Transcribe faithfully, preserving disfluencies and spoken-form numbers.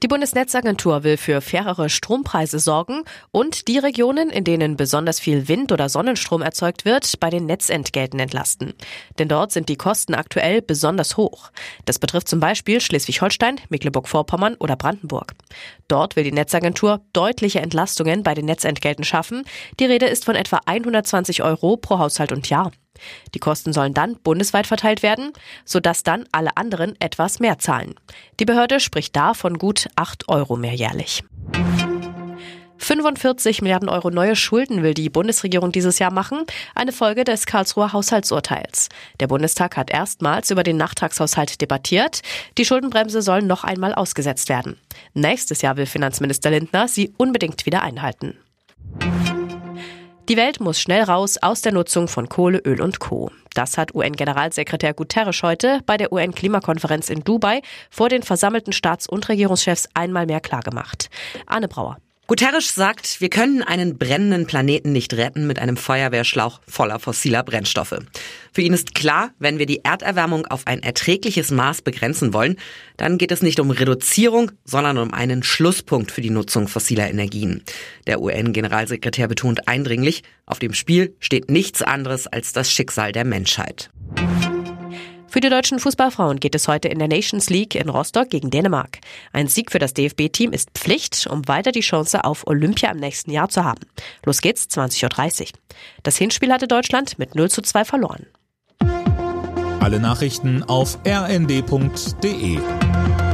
Die Bundesnetzagentur will für fairere Strompreise sorgen und die Regionen, in denen besonders viel Wind- oder Sonnenstrom erzeugt wird, bei den Netzentgelten entlasten. Denn dort sind die Kosten aktuell besonders hoch. Das betrifft zum Beispiel Schleswig-Holstein, Mecklenburg-Vorpommern oder Brandenburg. Dort will die Netzagentur deutliche Entlastungen bei den Netzentgelten schaffen. Die Rede ist von etwa hundertzwanzig Euro pro Haushalt und Jahr. Die Kosten sollen dann bundesweit verteilt werden, sodass dann alle anderen etwas mehr zahlen. Die Behörde spricht da von gut acht Euro mehr jährlich. fünfundvierzig Milliarden Euro neue Schulden will die Bundesregierung dieses Jahr machen, eine Folge des Karlsruher Haushaltsurteils. Der Bundestag hat erstmals über den Nachtragshaushalt debattiert. Die Schuldenbremse soll noch einmal ausgesetzt werden. Nächstes Jahr will Finanzminister Lindner sie unbedingt wieder einhalten. Die Welt muss schnell raus aus der Nutzung von Kohle, Öl und Co. Das hat U N-Generalsekretär Guterres heute bei der U N-Klimakonferenz in Dubai vor den versammelten Staats- und Regierungschefs einmal mehr klargemacht. Anne Brauer. Guterres sagt, wir können einen brennenden Planeten nicht retten mit einem Feuerwehrschlauch voller fossiler Brennstoffe. Für ihn ist klar, wenn wir die Erderwärmung auf ein erträgliches Maß begrenzen wollen, dann geht es nicht um Reduzierung, sondern um einen Schlusspunkt für die Nutzung fossiler Energien. Der U N-Generalsekretär betont eindringlich, auf dem Spiel steht nichts anderes als das Schicksal der Menschheit. Für die deutschen Fußballfrauen geht es heute in der Nations League in Rostock gegen Dänemark. Ein Sieg für das D F B-Team ist Pflicht, um weiter die Chance auf Olympia im nächsten Jahr zu haben. Los geht's, zwanzig Uhr dreißig. Das Hinspiel hatte Deutschland mit null zu zwei verloren. Alle Nachrichten auf r n d punkt d e.